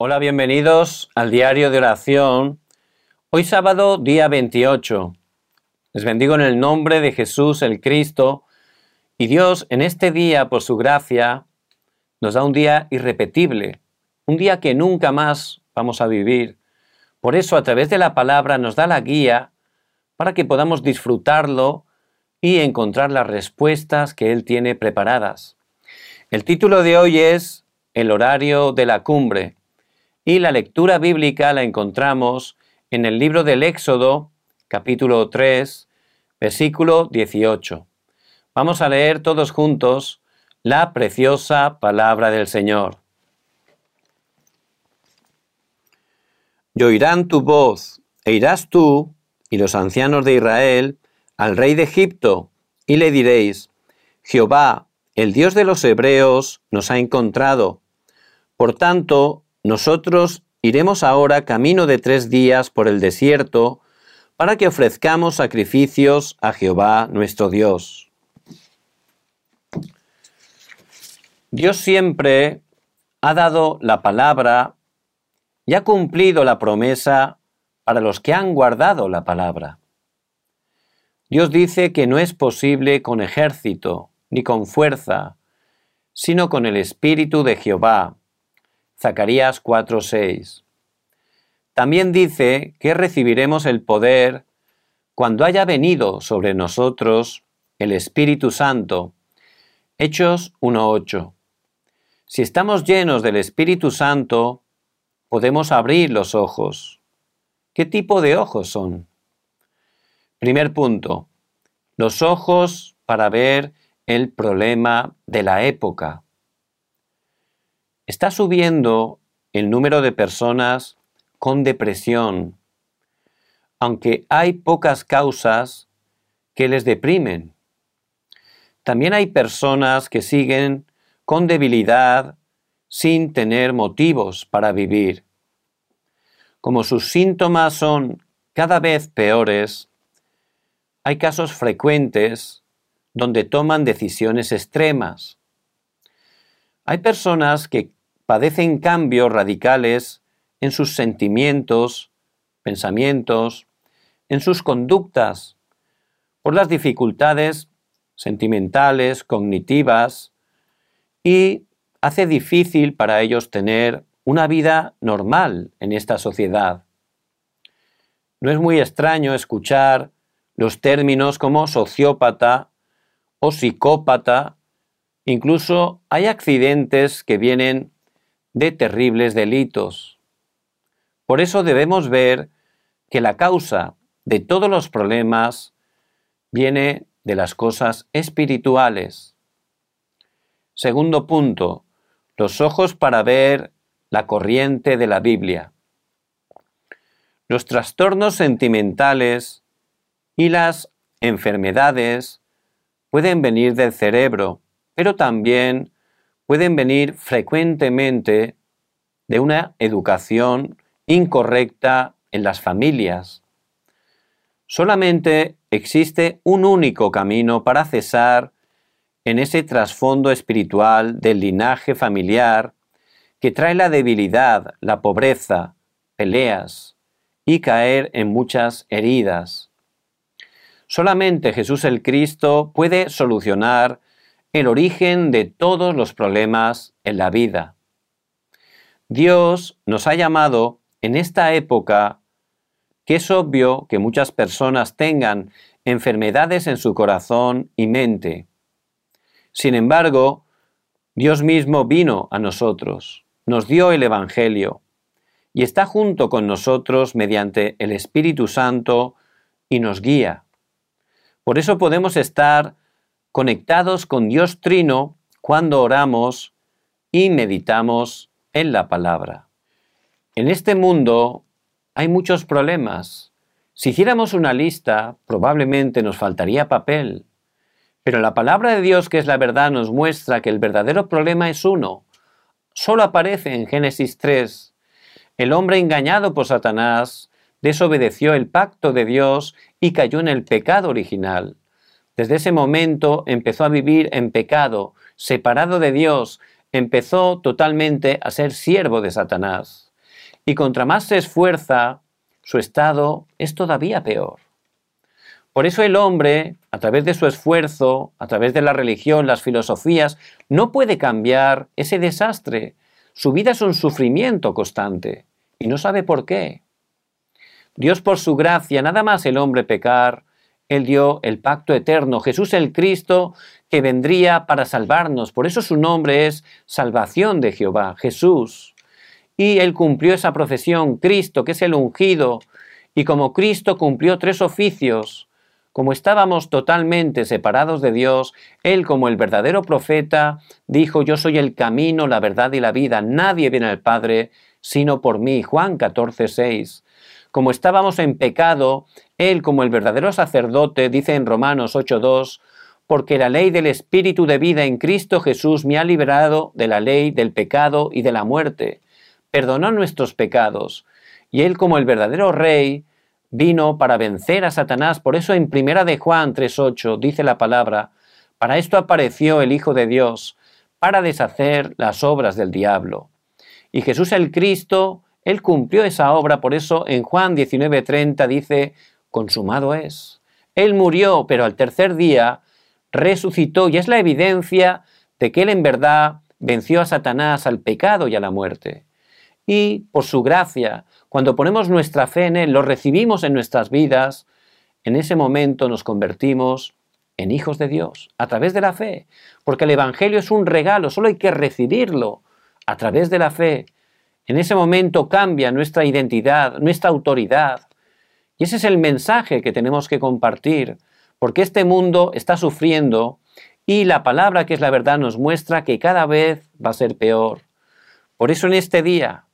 Hola, bienvenidos al diario de oración. Hoy sábado, día 28. Les bendigo en el nombre de Jesús el Cristo. Y Dios en este día, por su gracia, nos da un día irrepetible, un día que nunca más vamos a vivir. Por eso, a través de la palabra nos da la guía para que podamos disfrutarlo y encontrar las respuestas que Él tiene preparadas. El título de hoy es El horario de la cumbre. Y la lectura bíblica la encontramos en el libro del Éxodo, capítulo 3, versículo 18. Vamos a leer todos juntos la preciosa palabra del Señor. Y oirán tu voz, e irás tú y los ancianos de Israel al rey de Egipto, y le diréis: Jehová, el Dios de los hebreos, nos ha encontrado. Por tanto, nosotros iremos ahora camino de 3 días por el desierto, para que ofrezcamos sacrificios a Jehová nuestro Dios. Dios siempre ha dado la palabra y ha cumplido la promesa para los que han guardado la palabra. Dios dice que no es posible con ejército ni con fuerza, sino con el Espíritu de Jehová. Zacarías 4:6. También dice que recibiremos el poder cuando haya venido sobre nosotros el Espíritu Santo. Hechos 1:8. Si estamos llenos del Espíritu Santo, podemos abrir los ojos. ¿Qué tipo de ojos son? Primer punto, los ojos para ver el problema de la época. Está subiendo el número de personas con depresión, aunque hay pocas causas que les deprimen. También hay personas que siguen con debilidad sin tener motivos para vivir. Como sus síntomas son cada vez peores, hay casos frecuentes donde toman decisiones extremas. Hay personas que padecen cambios radicales en sus sentimientos, pensamientos, en sus conductas, por las dificultades sentimentales, cognitivas, y hace difícil para ellos tener una vida normal en esta sociedad. No es muy extraño escuchar los términos como sociópata o psicópata. Incluso hay accidentes que vienen de terribles delitos. Por eso debemos ver que la causa de todos los problemas viene de las cosas espirituales. Segundo punto, los ojos para ver la corriente de la Biblia. Los trastornos sentimentales y las enfermedades pueden venir del cerebro, pero también pueden venir frecuentemente de una educación incorrecta en las familias. Solamente existe un único camino para cesar en ese trasfondo espiritual del linaje familiar que trae la debilidad, la pobreza, peleas y caer en muchas heridas. Solamente Jesús el Cristo puede solucionar el origen de todos los problemas en la vida. Dios nos ha llamado en esta época que es obvio que muchas personas tengan enfermedades en su corazón y mente. Sin embargo, Dios mismo vino a nosotros, nos dio el Evangelio y está junto con nosotros mediante el Espíritu Santo y nos guía. Por eso podemos estar conectados con Dios Trino cuando oramos y meditamos en la palabra. En este mundo hay muchos problemas. Si hiciéramos una lista, probablemente nos faltaría papel. Pero la palabra de Dios, que es la verdad, nos muestra que el verdadero problema es uno. Solo aparece en Génesis 3. El hombre engañado por Satanás desobedeció el pacto de Dios y cayó en el pecado original. Desde ese momento empezó a vivir en pecado, separado de Dios, empezó totalmente a ser siervo de Satanás. Y contra más se esfuerza, su estado es todavía peor. Por eso el hombre, a través de su esfuerzo, a través de la religión, las filosofías, no puede cambiar ese desastre. Su vida es un sufrimiento constante y no sabe por qué. Dios, por su gracia, nada más el hombre pecar, Él dio el pacto eterno, Jesús el Cristo, que vendría para salvarnos. Por eso su nombre es Salvación de Jehová, Jesús. Y Él cumplió esa profesión, Cristo, que es el ungido. Y como Cristo cumplió tres oficios, como estábamos totalmente separados de Dios, Él, como el verdadero profeta, dijo: yo soy el camino, la verdad y la vida. Nadie viene al Padre sino por mí. Juan 14:6. Como estábamos en pecado, Él, como el verdadero sacerdote, dice en Romanos 8:2, porque la ley del Espíritu de vida en Cristo Jesús me ha liberado de la ley del pecado y de la muerte. Perdonó nuestros pecados. Y Él, como el verdadero Rey, vino para vencer a Satanás. Por eso en 1 de Juan 3:8 dice la palabra: para esto apareció el Hijo de Dios, para deshacer las obras del diablo. Y Jesús el Cristo, Él cumplió esa obra. Por eso en Juan 19:30 dice: consumado es. Él murió, pero al tercer día resucitó, y es la evidencia de que Él en verdad venció a Satanás, al pecado y a la muerte. Y por su gracia, cuando ponemos nuestra fe en Él, lo recibimos en nuestras vidas, en ese momento nos convertimos en hijos de Dios, a través de la fe. Porque el Evangelio es un regalo, solo hay que recibirlo a través de la fe. En ese momento cambia nuestra identidad, nuestra autoridad. Y ese es el mensaje que tenemos que compartir, porque este mundo está sufriendo y la palabra, que es la verdad, nos muestra que cada vez va a ser peor. Por eso en este día,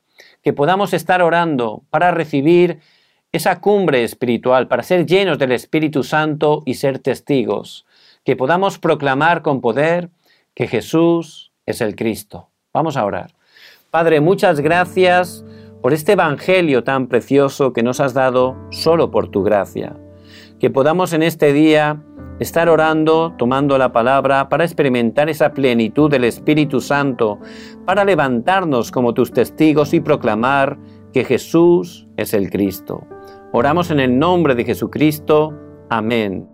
que podamos estar orando para recibir esa cumbre espiritual, para ser llenos del Espíritu Santo y ser testigos, que podamos proclamar con poder que Jesús es el Cristo. Vamos a orar. Padre, muchas gracias por este Evangelio tan precioso que nos has dado solo por tu gracia. Que podamos en este día estar orando, tomando la palabra, para experimentar esa plenitud del Espíritu Santo, para levantarnos como tus testigos y proclamar que Jesús es el Cristo. Oramos en el nombre de Jesucristo. Amén.